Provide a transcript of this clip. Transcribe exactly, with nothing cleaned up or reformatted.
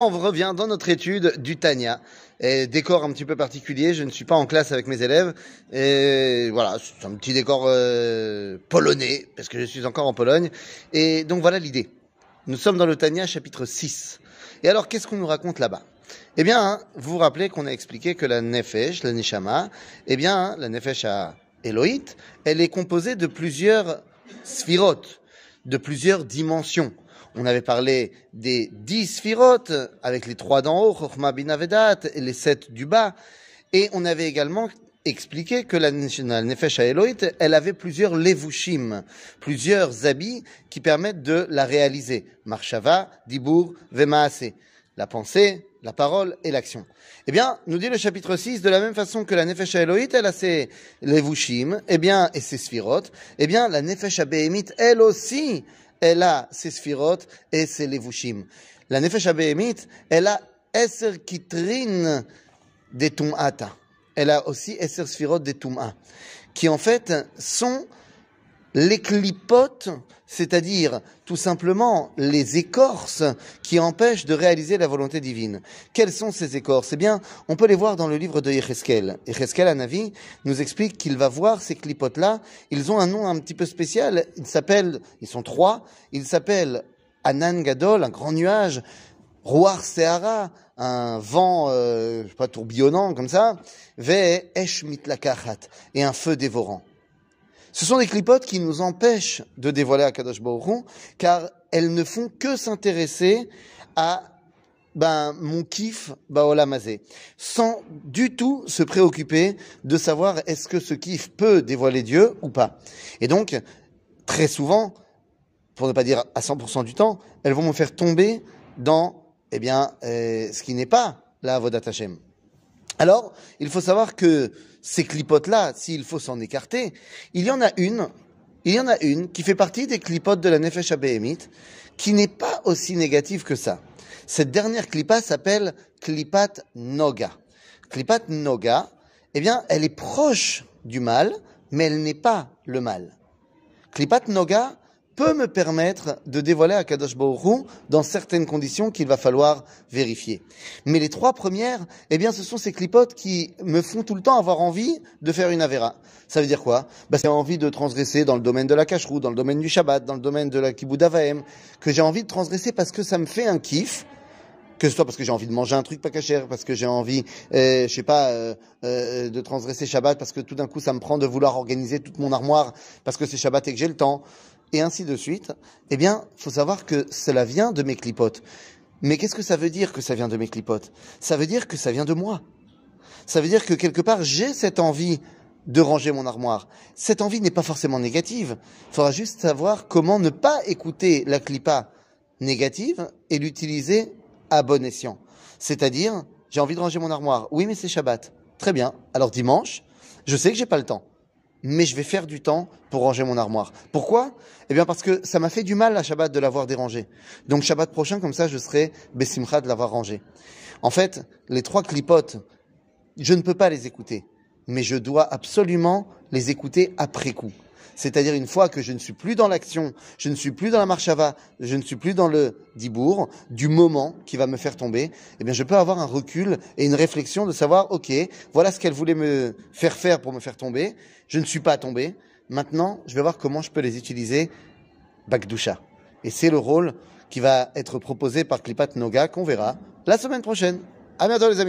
On revient dans notre étude du Tania. Et décor un petit peu particulier, je ne suis pas en classe avec mes élèves. Et voilà, c'est un petit décor euh, polonais, parce que je suis encore en Pologne. Et donc voilà l'idée. Nous sommes dans le Tania, chapitre six. Et alors, qu'est-ce qu'on nous raconte là-bas? Eh bien, hein, vous vous rappelez qu'on a expliqué que la Nefesh, la Neshama, eh bien, hein, la Nefesh HaElokit, elle est composée de plusieurs sphirotes, de plusieurs dimensions. On avait parlé des dix sphirotes, avec les trois d'en haut, Chochma bin Avedat, et les sept du bas. Et on avait également expliqué que la Nefesh HaElokit, elle avait plusieurs Levouchim, plusieurs habits qui permettent de la réaliser. Marshava, Dibur, Vema'ase. La pensée, la parole et l'action. Eh bien, nous dit le chapitre six, de la même façon que la Nefesh HaElokit, elle a ses Levouchim, eh bien, et ses sphirotes, eh bien, la Nefesh HaBehamit, elle aussi, elle a ses sphirotes et ses Levouchim. La Nefesh HaBehamit, elle a Eser kitrine de Tum'ata. Elle a aussi Eser sphirotes de Tum'a, qui en fait sont les clipotes, c'est-à-dire tout simplement les écorces qui empêchent de réaliser la volonté divine. Quelles sont ces écorces? Eh bien, on peut les voir dans le livre de Yeheskel. Yeheskel, à Navi, nous explique qu'il va voir ces clipotes-là. Ils ont un nom un petit peu spécial. Ils s'appellent, ils sont trois. Ils s'appellent Anangadol, un grand nuage, Ruar Sehara, un vent, euh, je sais pas, tourbillonnant comme ça, Ve'esh Mitlakhat, et un feu dévorant. Ce sont des clipotes qui nous empêchent de dévoiler à Kadosh Baruch Hou, car elles ne font que s'intéresser à ben, mon kiff Baola Mazé, sans du tout se préoccuper de savoir est-ce que ce kiff peut dévoiler Dieu ou pas. Et donc, très souvent, pour ne pas dire à cent pour cent du temps, elles vont me faire tomber dans eh bien, euh, ce qui n'est pas la Vodat Hashem. Alors, il faut savoir que ces clipotes-là, s'il faut s'en écarter, il y en a une, il y en a une qui fait partie des clipotes de la Nefesh HaBehamit, qui n'est pas aussi négative que ça. Cette dernière clipa s'appelle Clipat Noga. Clipat Noga, eh bien, elle est proche du mal, mais elle n'est pas le mal. Clipat Noga peut me permettre de dévoiler à Kadosh Baruch Hou dans certaines conditions qu'il va falloir vérifier. Mais les trois premières, eh bien, ce sont ces clipotes qui me font tout le temps avoir envie de faire une avera. Ça veut dire quoi? Bah, c'est envie de transgresser dans le domaine de la kashrou, dans le domaine du shabbat, dans le domaine de la kibbout davaim, que j'ai envie de transgresser parce que ça me fait un kiff, que ce soit parce que j'ai envie de manger un truc pas kashèr, parce que j'ai envie, euh, je sais pas, euh, euh, de transgresser shabbat, parce que tout d'un coup ça me prend de vouloir organiser toute mon armoire, parce que c'est shabbat et que j'ai le temps. Et ainsi de suite, eh bien, faut savoir que cela vient de mes clipotes. Mais qu'est-ce que ça veut dire que ça vient de mes clipotes? Ça veut dire que ça vient de moi. Ça veut dire que quelque part, j'ai cette envie de ranger mon armoire. Cette envie n'est pas forcément négative. Il faudra juste savoir comment ne pas écouter la clipa négative et l'utiliser à bon escient. C'est-à-dire, j'ai envie de ranger mon armoire. Oui, mais c'est Shabbat. Très bien. Alors dimanche, je sais que j'ai pas le temps. Mais je vais faire du temps pour ranger mon armoire. Pourquoi? Eh bien parce que ça m'a fait du mal à Shabbat de l'avoir dérangé. Donc Shabbat prochain, comme ça, je serai Besimcha de l'avoir rangé. En fait, les trois clipotes, je ne peux pas les écouter. Mais je dois absolument les écouter après coup. C'est-à-dire une fois que je ne suis plus dans l'action, je ne suis plus dans la Marshava, je ne suis plus dans le Dibour, du moment qui va me faire tomber, eh bien je peux avoir un recul et une réflexion de savoir, ok, voilà ce qu'elle voulait me faire faire pour me faire tomber, je ne suis pas tombé, maintenant je vais voir comment je peux les utiliser, Bagdusha. Et c'est le rôle qui va être proposé par Clipat Noga qu'on verra la semaine prochaine. À bientôt les amis.